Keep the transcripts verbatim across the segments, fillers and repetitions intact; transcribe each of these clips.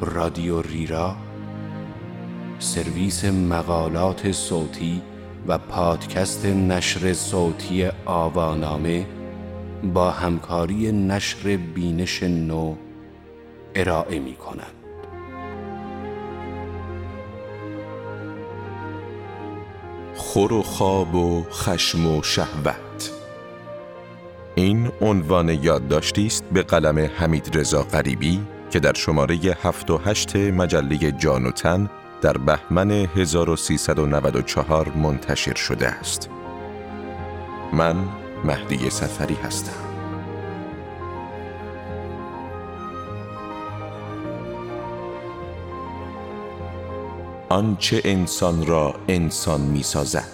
رادیو ریرا، سرویس مقالات صوتی و پادکست نشر صوتی آوانامه با همکاری نشر بینش نو ارائه می کند. خور و خواب و خشم و شهوت، این عنوان یادداشتی است به قلم حمیدرضا غریبی که در شماره هفت و هشت مجله جان و تن در بهمن هزار و سیصد و نود و چهار منتشر شده است. من مهدی صفری هستم. آنچه انسان را انسان می سازد.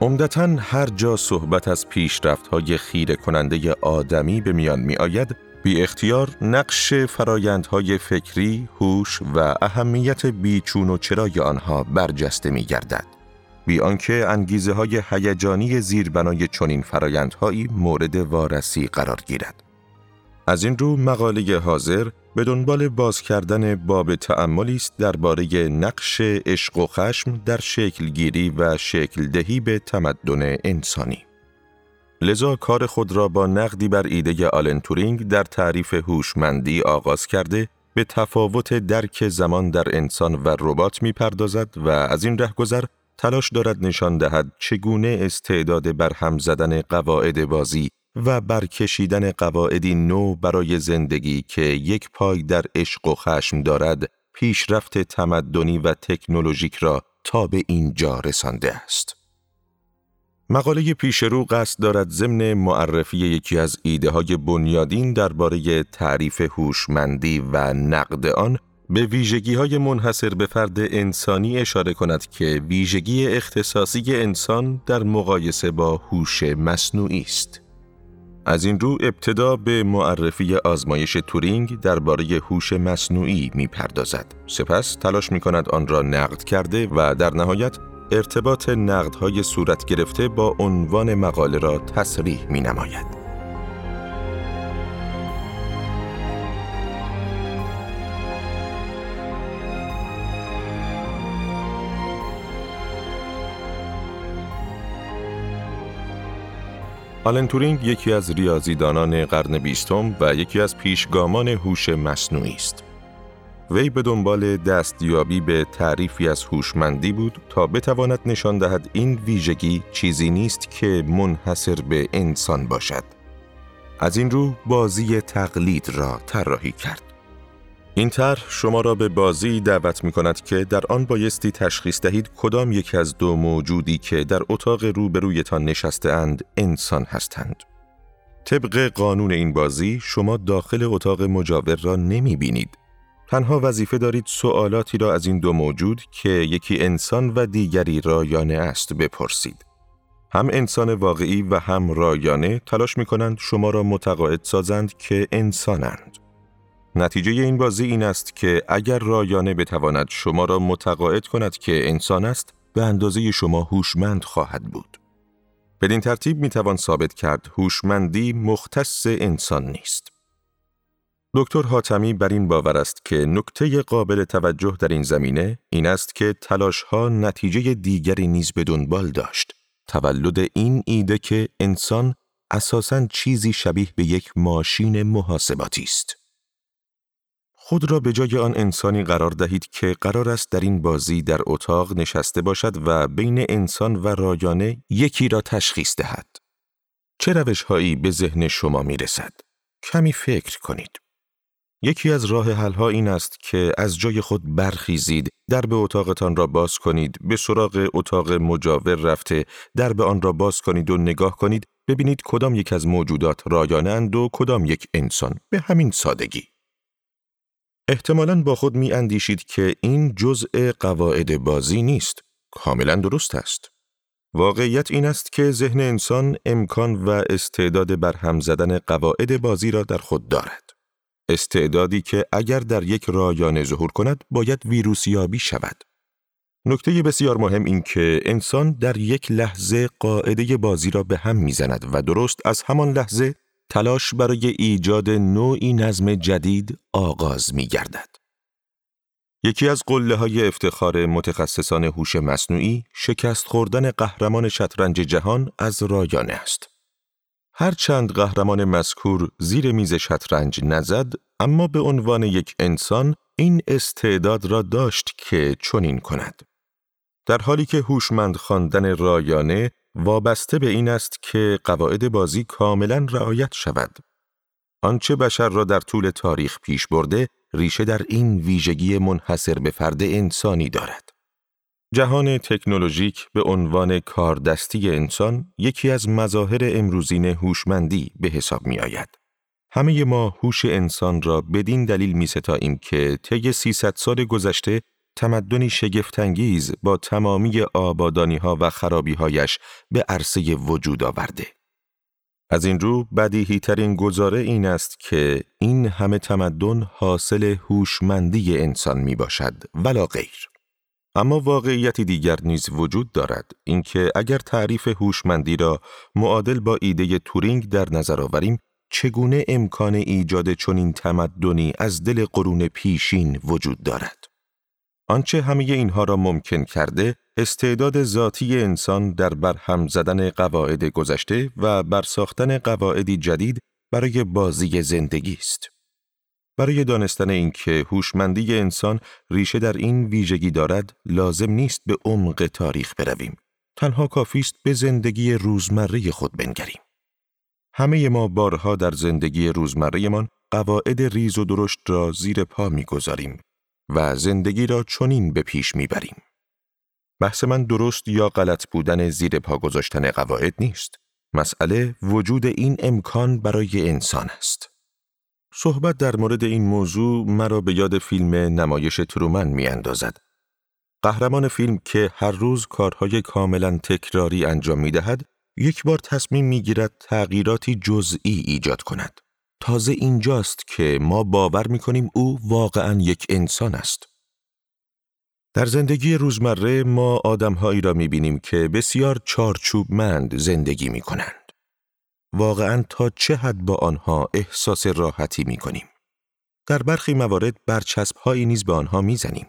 عمدتاً هر جا صحبت از پیشرفت‌های خیره کننده آدمی به میان می آید، بی اختیار نقش فرایندهای فکری، هوش و اهمیت بیچون و چرای آنها برجسته می گردد، بی آنکه انگیزه های هیجانی زیربنای چنین فرایندهایی مورد وارسی قرار گیرد. از این رو مقاله حاضر به دنبال باز کردن باب تأملی است درباره نقش عشق و خشم در شکلگیری و شکلدهی به تمدن انسانی. لذا کار خود را با نقدی بر ایده آلن تورینگ در تعریف هوشمندی آغاز کرده، به تفاوت درک زمان در انسان و ربات می‌پردازد و از این رهگذر تلاش دارد نشان دهد چگونه استعداد برهم زدن قواعد بازی و برکشیدن قواعدی نو برای زندگی که یک پای در عشق و خشم دارد، پیشرفت تمدنی و تکنولوژیک را تا به اینجا رسانده است. مقاله پیش رو قصد دارد ضمن معرفی یکی از ایده‌های بنیادین درباره تعریف هوشمندی و نقد آن، به ویژگی‌های منحصر به فرد انسانی اشاره کند که ویژگی اختصاصی انسان در مقایسه با هوش مصنوعی است. از این رو ابتدا به معرفی آزمایش تورینگ درباره هوش مصنوعی می‌پردازد. سپس تلاش می‌کند آن را نقد کرده و در نهایت ارتباط نقدهای صورت گرفته با عنوان مقاله را تصریح می‌نماید. آلن تورینگ یکی از ریاضیدانان قرن بیستم و یکی از پیشگامان هوش مصنوعی است. وی به دنبال دستیابی به تعریفی از هوشمندی بود تا بتواند نشان دهد این ویژگی چیزی نیست که منحصر به انسان باشد. از این رو بازی تقلید را طراحی کرد. این طرح شما را به بازی دعوت می کند که در آن بایستی تشخیص دهید کدام یک از دو موجودی که در اتاق روبرویتان نشسته اند انسان هستند. طبق قانون این بازی شما داخل اتاق مجاور را نمی بینید. تنها وظیفه دارید سوالاتی را از این دو موجود که یکی انسان و دیگری رایانه است بپرسید. هم انسان واقعی و هم رایانه تلاش می‌کنند شما را متقاعد سازند که انسانند. نتیجه این بازی این است که اگر رایانه بتواند شما را متقاعد کند که انسان است، به اندازه شما هوشمند خواهد بود. بدین ترتیب می‌توان ثابت کرد هوشمندی مختص انسان نیست. دکتر حاتمی بر این باور است که نکته قابل توجه در این زمینه این است که تلاش‌ها نتیجه دیگری نیز به دنبال داشت: تولد این ایده که انسان اساساً چیزی شبیه به یک ماشین محاسباتی است. خود را به جای آن انسانی قرار دهید که قرار است در این بازی در اتاق نشسته باشد و بین انسان و رایانه یکی را تشخیص دهد. چه روش‌هایی به ذهن شما می‌رسد؟ کمی فکر کنید. یکی از راه حل‌ها این است که از جای خود برخیزید، درب اتاقتان را باز کنید، به سراغ اتاق مجاور رفته، درب آن را باز کنید و نگاه کنید، ببینید کدام یک از موجودات رایانه‌اند و کدام یک انسان. به همین سادگی. احتمالاً با خود می اندیشید که این جزء قواعد بازی نیست. کاملاً درست است. واقعیت این است که ذهن انسان امکان و استعداد برهم زدن قواعد بازی را در خود دارد. استعدادی که اگر در یک رایانه ظهور کند باید ویروسیابی شود. نکته بسیار مهم این که انسان در یک لحظه قاعده بازی را به هم میزند و درست از همان لحظه تلاش برای ایجاد نوعی نظم جدید آغاز می گردد. یکی از قله‌های افتخار متخصصان هوش مصنوعی شکست خوردن قهرمان شطرنج جهان از رایانه است. هرچند قهرمان مذکور زیر میز شطرنج نزد، اما به عنوان یک انسان این استعداد را داشت که چنین کند. در حالی که هوشمند خواندن رایانه وابسته به این است که قواعد بازی کاملاً رعایت شود. آنچه بشر را در طول تاریخ پیش برده، ریشه در این ویژگی منحصر به فرد انسانی دارد. جهان تکنولوژیک به عنوان کاردستی انسان یکی از مظاهر امروزین هوشمندی به حساب می آید. همه ما هوش انسان را بدین دلیل می ستاییم که طی سیصد سال گذشته تمدنی شگفت‌انگیز با تمامی آبادانی‌ها و خرابی‌هایش به عرصه وجود آورده. از این رو بدیهی ترین گزاره این است که این همه تمدن حاصل هوشمندی انسان می باشد ولا غیر. اما واقعیتی دیگر نیز وجود دارد، اینکه اگر تعریف هوشمندی را معادل با ایده تورینگ در نظر آوریم، چگونه امکان ایجاد چنین تمدنی از دل قرون پیشین وجود دارد. آنچه همه اینها را ممکن کرده، استعداد ذاتی انسان در برهم زدن قواعد گذشته و برساختن قواعدی جدید برای بازی زندگی است. برای دانستن اینکه هوشمندی انسان ریشه در این ویژگی دارد، لازم نیست به عمق تاریخ برویم. تنها کافی است به زندگی روزمره خود بنگریم. همه ما بارها در زندگی روزمره‌مان قواعد ریز و درشت را زیر پا می‌گذاریم و زندگی را چنین به پیش می‌بریم. بحث من درست یا غلط بودن زیر پا گذاشتن قواعد نیست. مسئله وجود این امکان برای انسان است. صحبت در مورد این موضوع مرا به یاد فیلم نمایش ترومن می اندازد. قهرمان فیلم که هر روز کارهای کاملا تکراری انجام می دهد، یک بار تصمیم می گیرد تغییراتی جزئی ایجاد کند. تازه اینجاست که ما باور می کنیم او واقعا یک انسان است. در زندگی روزمره ما آدمهایی را می بینیم که بسیار چارچوبمند زندگی می کنند. واقعاً تا چه حد با آنها احساس راحتی می کنیم. در برخی موارد برچسب‌هایی نیز به آنها می زنیم.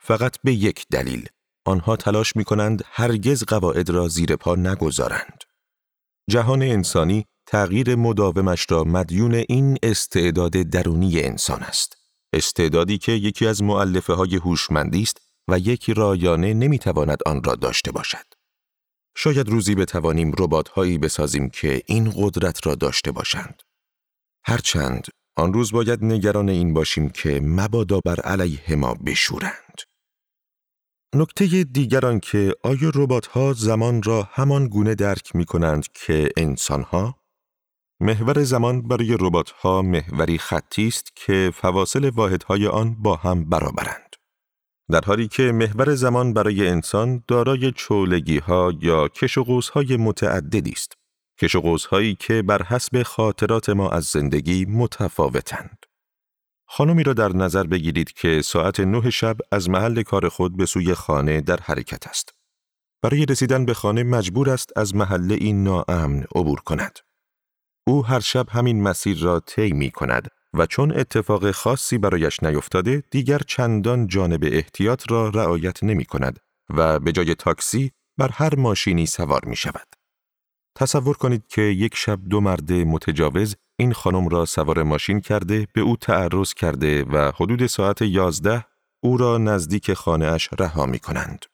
فقط به یک دلیل، آنها تلاش می کنند هرگز قواعد را زیر پا نگذارند. جهان انسانی تغییر مداومش را مدیون این استعداد درونی انسان است. استعدادی که یکی از مؤلفه‌های هوشمندی است و یک رایانه نمی تواند آن را داشته باشد. شاید روزی بتوانیم ربات‌هایی بسازیم که این قدرت را داشته باشند. هرچند آن روز باید نگران این باشیم که مبادا بر علیه ما بشورند. نکته دیگر آن که آیا ربات‌ها زمان را همان گونه درک می‌کنند که انسان‌ها؟ محور زمان برای ربات‌ها محوری خطی است که فواصل واحدهای آن با هم برابرند. در حالی که محور زمان برای انسان دارای چولگی‌ها یا کش و قوس‌های متعددی است. کش و قوس‌هایی که بر حسب خاطرات ما از زندگی متفاوتند. خانمی را در نظر بگیرید که ساعت نه شب از محل کار خود به سوی خانه در حرکت است. برای رسیدن به خانه مجبور است از محله‌ای ناامن عبور کند. او هر شب همین مسیر را طی می‌کند و چون اتفاق خاصی برایش نیفتاده، دیگر چندان جانب احتیاط را رعایت نمی کند و به جای تاکسی بر هر ماشینی سوار می شود. تصور کنید که یک شب دو مرد متجاوز این خانم را سوار ماشین کرده، به او تعرض کرده و حدود ساعت یازده او را نزدیک خانه اش رها می کنند.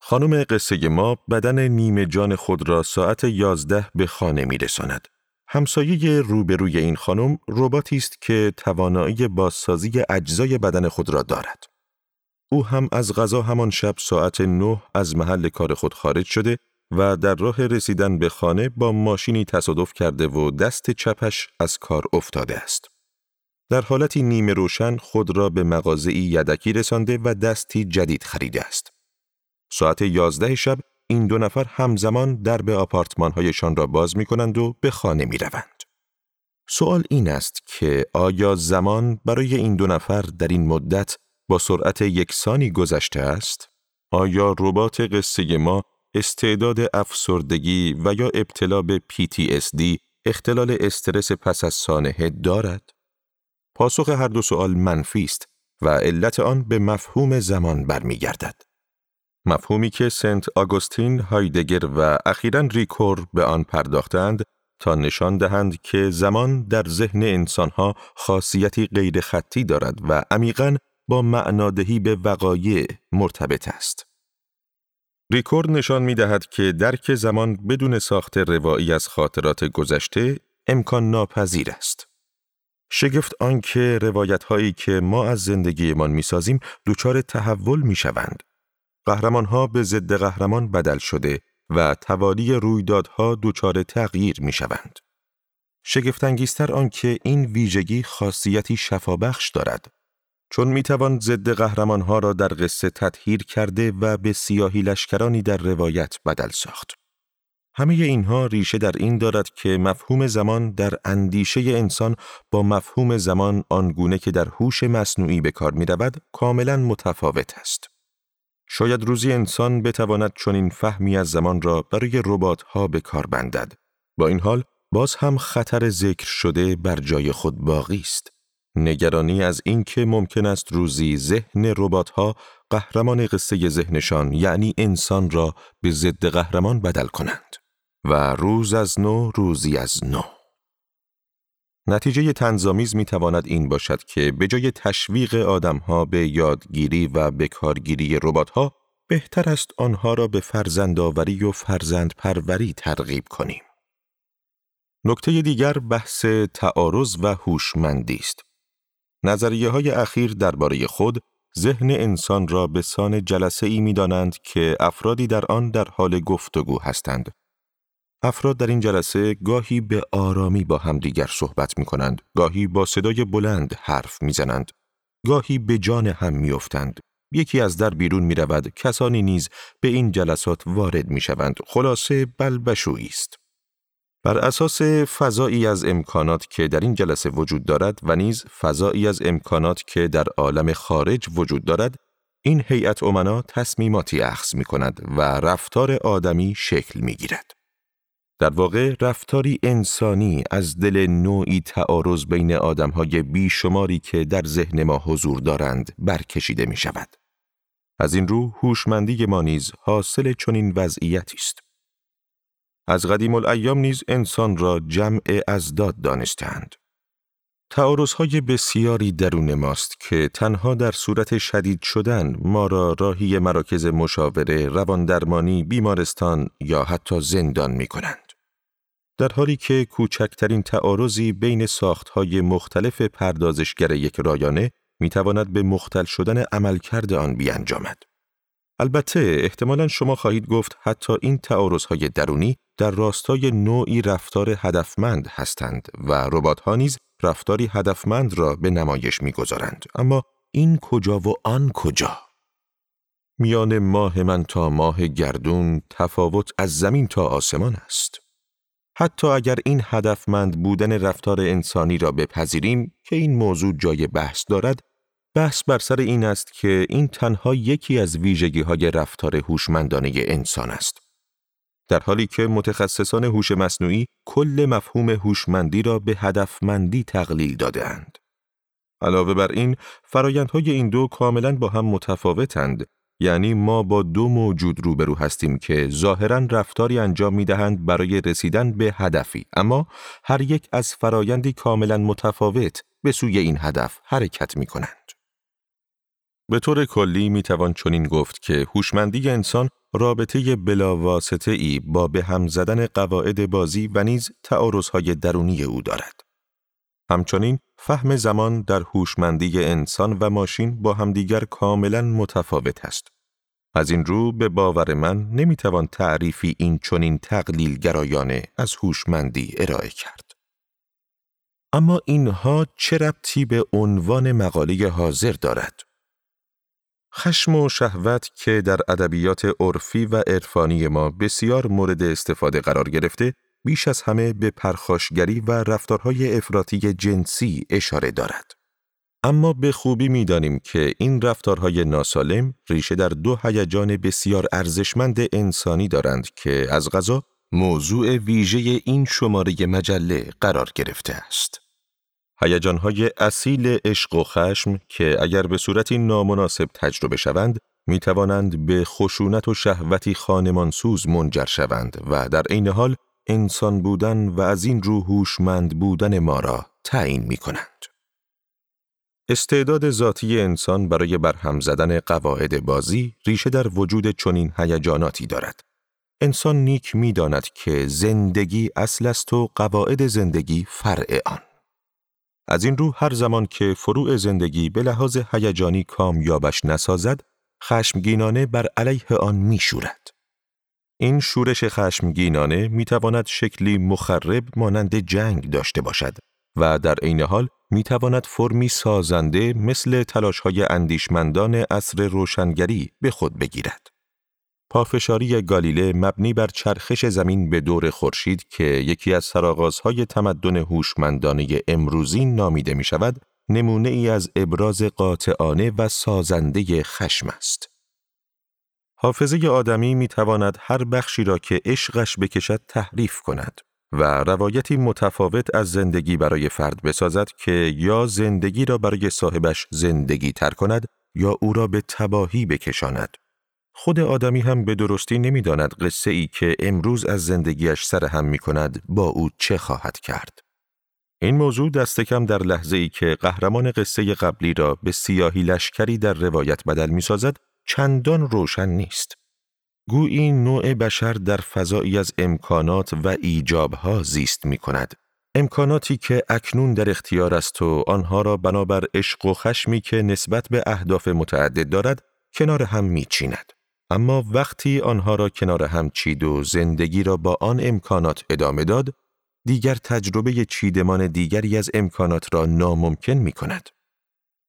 خانم قصه ما بدن نیمه جان خود را ساعت یازده به خانه می رساند. همسایه روبروی این خانم رباتی است که توانایی بازسازی اجزای بدن خود را دارد. او هم از غذا همان شب ساعت نه از محل کار خود خارج شده و در راه رسیدن به خانه با ماشینی تصادف کرده و دست چپش از کار افتاده است. در حالتی نیمه روشن خود را به مغازه‌ای یدکی رسانده و دستی جدید خریده است. ساعت یازده شب این دو نفر همزمان درب آپارتمان‌هایشان را باز می‌کنند و به خانه می‌روند. سوال این است که آیا زمان برای این دو نفر در این مدت با سرعت یکسانی گذشته است؟ آیا ربات قصه ما استعداد افسردگی و یا ابتلا به پی تی اس دی اختلال استرس پس از سانحه دارد؟ پاسخ هر دو سوال منفی است و علت آن به مفهوم زمان برمیگردد. مفهومی که سنت آگوستین، هایدگر و اخیراً ریکور به آن پرداختند تا نشان دهند که زمان در ذهن انسانها خاصیتی غیر خطی دارد و عمیقاً با معنادهی به وقایع مرتبط است. ریکور نشان می دهد که درک زمان بدون ساخت روایی از خاطرات گذشته امکان ناپذیر است. شگفت آن که روایت‌هایی که ما از زندگیمان می‌سازیم دچار تحول می‌شوند. قهرمان‌ها به ضد قهرمان بدل شده و توالی رویدادها دچار تغییر می‌شوند. شگفت انگیزتر آن که این ویژگی خاصیتی شفابخش دارد، چون می‌توان ضد قهرمان‌ها را در قصه تطهیر کرده و به سیاهی لشکرانی در روایت بدل ساخت. همه اینها ریشه در این دارد که مفهوم زمان در اندیشه انسان با مفهوم زمان آنگونه که در هوش مصنوعی به کار می‌رود کاملاً متفاوت است. شاید روزی انسان بتواند چنین فهمی از زمان را برای ربات‌ها به کار بندد. با این حال باز هم خطر ذکر شده بر جای خود باقی است. نگرانی از این که ممکن است روزی ذهن ربات‌ها قهرمان قصه ذهنشان یعنی انسان را به ضد قهرمان بدل کنند. و روز از نو روزی از نو. نتیجه طنزآمیز می تواند این باشد که به جای تشویق آدم‌ها به یادگیری و به کارگیری ربات‌ها، بهتر است آنها را به فرزندآوری و فرزندپروری ترغیب کنیم. نکته دیگر بحث تعارض و هوشمندی است. نظریه‌های اخیر درباره خود ذهن انسان را به سان جلسه‌ای می‌دانند که افرادی در آن در حال گفتگو هستند. افراد در این جلسه گاهی به آرامی با همدیگر صحبت می کنند، گاهی با صدای بلند حرف می زنند، گاهی به جان هم می افتند. یکی از در بیرون می رود، کسانی نیز به این جلسات وارد می شوند. خلاصه بلبشویی است. بر اساس فضایی از امکانات که در این جلسه وجود دارد و نیز فضایی از امکانات که در عالم خارج وجود دارد، این هیئت امنا تصمیماتی اخذ می کند و رفتار آدمی شکل می گیرد. در واقع رفتاری انسانی از دل نوعی تعارض بین آدم‌های بیشماری که در ذهن ما حضور دارند برکشیده می شود. از این رو هوشمندی ما نیز حاصل چنین وضعیتی است. از قدیم الایام نیز انسان را جمع اضداد دانستند. تعارض‌های بسیاری درون ماست که تنها در صورت شدید شدن ما را راهی مراکز مشاوره، رواندرمانی، بیمارستان یا حتی زندان می‌کنند. در حالی که کوچکترین تعارضی بین ساخت‌های مختلف پردازشگر یک رایانه می‌تواند به مختل شدن عملکرد آن بیانجامد. البته احتمالاً شما خواهید گفت حتی این تعارض‌های درونی در راستای نوعی رفتار هدفمند هستند و ربات‌ها نیز رفتاری هدفمند را به نمایش می‌گذارند، اما این کجا و آن کجا؟ میان ماه من تا ماه گردون تفاوت از زمین تا آسمان است. حتی اگر این هدفمند بودن رفتار انسانی را بپذیریم که این موضوع جای بحث دارد، بحث بر سر این است که این تنها یکی از ویژگی‌های رفتار هوشمندانه انسان است. در حالی که متخصصان هوش مصنوعی کل مفهوم هوشمندی را به هدفمندی تقلیل داده‌اند. علاوه بر این، فرایندهای این دو کاملاً با هم متفاوتند، یعنی ما با دو موجود روبرو هستیم که ظاهراً رفتاری انجام می‌دهند برای رسیدن به هدفی، اما هر یک از فرایندی کاملاً متفاوت به سوی این هدف حرکت می‌کنند. به طور کلی می‌توان چنین گفت که هوشمندی انسان رابطه بلاواسطه ای با به هم زدن قواعد بازی و نیز تعارض‌های درونی او دارد. همچنین فهم زمان در هوشمندی انسان و ماشین با همدیگر کاملاً متفاوت است. از این رو به باور من نمیتوان تعریفی این چنین تقلیل گرایانه از هوشمندی ارائه کرد. اما اینها چه ربطی به عنوان مقاله حاضر دارد؟ خشم و شهوت که در ادبیات عرفی و عرفانی ما بسیار مورد استفاده قرار گرفته، بیش از همه به پرخاشگری و رفتارهای افراطی جنسی اشاره دارد. اما به خوبی می‌دانیم که این رفتارهای ناسالم ریشه در دو هیجان بسیار ارزشمند انسانی دارند که از قضا موضوع ویژه این شماره مجله قرار گرفته است. هیجان‌های اصیل عشق و خشم که اگر به صورتی نامناسب تجربه شوند، می‌توانند به خشونت و شهوتی خانمانسوز منجر شوند و در عین حال انسان بودن و از این رو هوشمند بودن ما را تعیین می‌کنند. استعداد ذاتی انسان برای برهم زدن قواعد بازی ریشه در وجود چنین هیجاناتی دارد. انسان نیک می‌داند که زندگی اصل است و قواعد زندگی فرع آن. از این رو هر زمان که فروع زندگی به لحاظ هیجانی کامیابش نسازد، خشمگینانه بر علیه آن می‌شورد. این شورش خشمگینانه می‌تواند شکلی مخرب مانند جنگ داشته باشد و در عین حال می‌تواند فرمی سازنده مثل تلاش‌های اندیشمندان عصر روشنگری به خود بگیرد. پافشاری گالیله مبنی بر چرخش زمین به دور خورشید که یکی از سرآغازهای تمدن هوشمندانه امروزین نامیده می‌شود، نمونه‌ای از ابراز قاطعانه و سازنده خشم است. حافظه آدمی می‌تواند هر بخشی را که عشقش بکشد تحریف کند و روایتی متفاوت از زندگی برای فرد بسازد که یا زندگی را برای صاحبش زندگی تر کند یا او را به تباهی بکشاند. خود آدمی هم به درستی نمی‌داند قصه ای که امروز از زندگیش سرهم می‌کند با او چه خواهد کرد. این موضوع دست کم در لحظه ای که قهرمان قصه قبلی را به سیاهی لشکری در روایت بدل می‌سازد، چندان روشن نیست. گویی نوع بشر در فضایی از امکانات و ایجابها زیست می‌کند، امکاناتی که اکنون در اختیار است و آنها را بنابر عشق و خشمی که نسبت به اهداف متعدد دارد کنار هم می‌چیند. اما وقتی آنها را کنار هم چید و زندگی را با آن امکانات ادامه داد، دیگر تجربه چیدمان دیگری از امکانات را ناممکن می کند.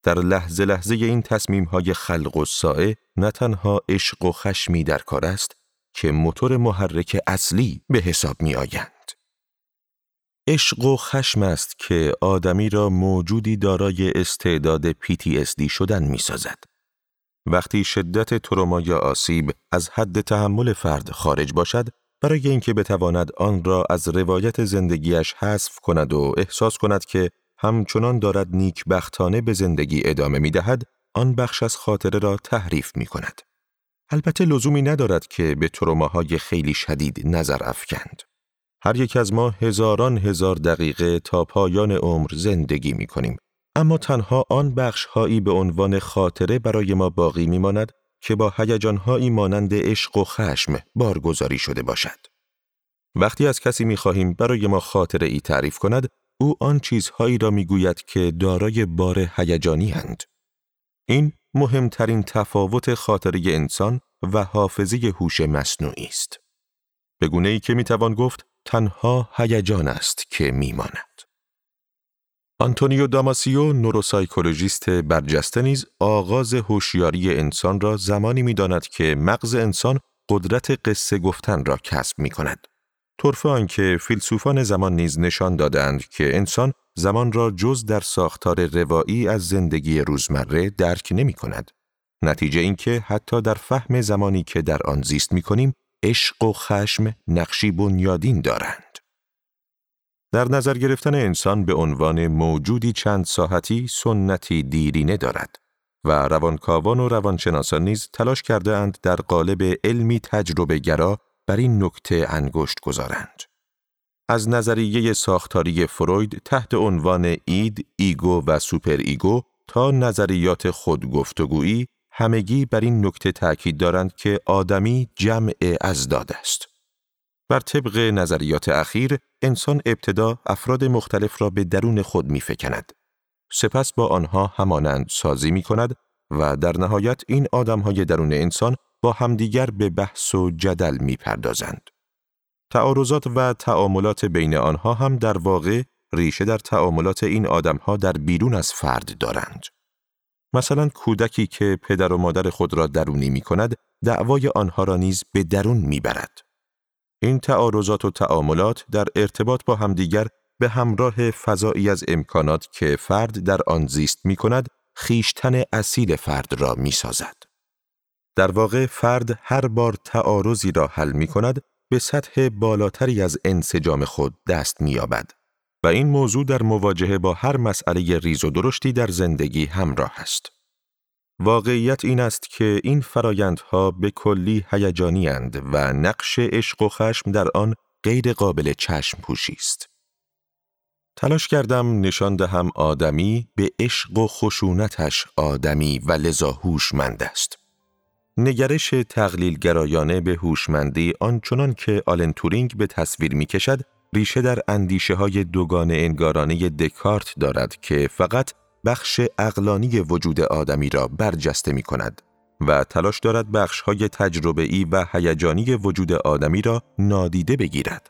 در لحظه لحظه این تصمیم‌های خلق و سائه نه تنها عشق و خشمی در کار است که موتور محرک اصلی به حساب می آیند. عشق و خشم است که آدمی را موجودی دارای استعداد پی تی اس دی شدن می سازد. وقتی شدت تروما یا آسیب از حد تحمل فرد خارج باشد، برای اینکه بتواند آن را از روایت زندگیش حذف کند و احساس کند که همچنان دارد نیکبختانه به زندگی ادامه می‌دهد، آن بخش از خاطره را تحریف می‌کند. البته لزومی ندارد که به تروماهای خیلی شدید نظر افکند. هر یک از ما هزاران هزار دقیقه تا پایان عمر زندگی می‌کنیم، اما تنها آن بخش‌هایی به عنوان خاطره برای ما باقی می‌ماند که با هیجان‌هایی مانند عشق و خشم بارگذاری شده باشد. وقتی از کسی می‌خواهیم برای ما خاطره‌ای تعریف کند، او آن چیزهایی را می‌گوید که دارای بار هیجانی هستند. این مهمترین تفاوت خاطره انسان و حافظه هوش مصنوعی است. به گونه‌ای که می‌توان گفت تنها هیجان است که می‌ماند. آنتونیو داماسیو، نوروسایکولوژیست برجسته، نیز آغاز هوشیاری انسان را زمانی می‌داند که مغز انسان قدرت قصه گفتن را کسب می‌کند. طرف آنکه فیلسوفان زمان نیز نشان دادند که انسان زمان را جز در ساختار روایی از زندگی روزمره درک نمی‌کند. نتیجه اینکه حتی در فهم زمانی که در آن زیست می‌کنیم، عشق و خشم نقشی بنیادین دارند. در نظر گرفتن انسان به عنوان موجودی چند ساحتی سنتی دیرینه دارد و روانکاوان و روانشناسان نیز تلاش کرده اند در قالب علمی تجربه گرا بر این نکته انگشت گذارند. از نظریه ساختاری فروید تحت عنوان اید، ایگو و سوپر ایگو تا نظریات خودگفتگویی، همگی بر این نکته تأکید دارند که آدمی جمع ازداد است. بر طبق نظریات اخیر، انسان ابتدا افراد مختلف را به درون خود می‌فکند، سپس با آنها همانند سازی می‌کند و در نهایت این آدم‌های درون انسان با همدیگر به بحث و جدل می‌پردازند. تعارضات و تعاملات بین آنها هم در واقع ریشه در تعاملات این آدم‌ها در بیرون از فرد دارند. مثلا کودکی که پدر و مادر خود را درونی می‌کند، دعوای آنها را نیز به درون می‌برد. این تعارضات و تعاملات در ارتباط با همدیگر به همراه فضایی از امکانات که فرد در آن زیست می کند، خیشتن اصیل فرد را می سازد. در واقع فرد هر بار تعارضی را حل می کند به سطح بالاتری از انسجام خود دست می‌یابد و این موضوع در مواجهه با هر مسئله ریز و درشتی در زندگی همراه است. واقعیت این است که این فرایندها به کلی هیجانی‌اند و نقش عشق و خشم در آن غیر قابل چشم پوشی است. تلاش کردم نشان دهم آدمی به عشق و خشونتش آدمی و لذا هوشمند است. نگرش تقلیلگرایانه به هوشمندی آنچنان که آلن تورینگ به تصویر می‌کشد، ریشه در اندیشه‌های دوگانه انگارانه دکارت دارد که فقط بخش عقلانی وجود آدمی را برجسته می‌کند و تلاش دارد بخش‌های تجربه‌ای و هیجانی وجود آدمی را نادیده بگیرد.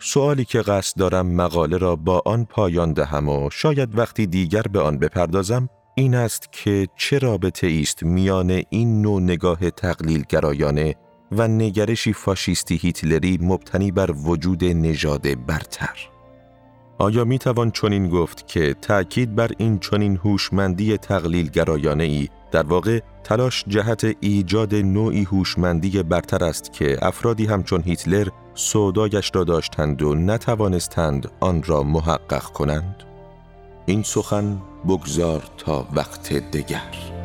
سوالی که قصد دارم مقاله را با آن پایان دهم و شاید وقتی دیگر به آن بپردازم این است که چه رابطه ایست میان این نوع نگاه تقلیلگرایانه و نگرشی فاشیستی هیتلری مبتنی بر وجود نژاد برتر. آیا می توان چنین گفت که تأکید بر این چنین هوشمندی تقلیلگرایانه ای در واقع تلاش جهت ایجاد نوعی هوشمندی برتر است که افرادی همچون هیتلر سودایش را داشتند و نتوانستند آن را محقق کنند؟ این سخن بگذار تا وقت دیگر.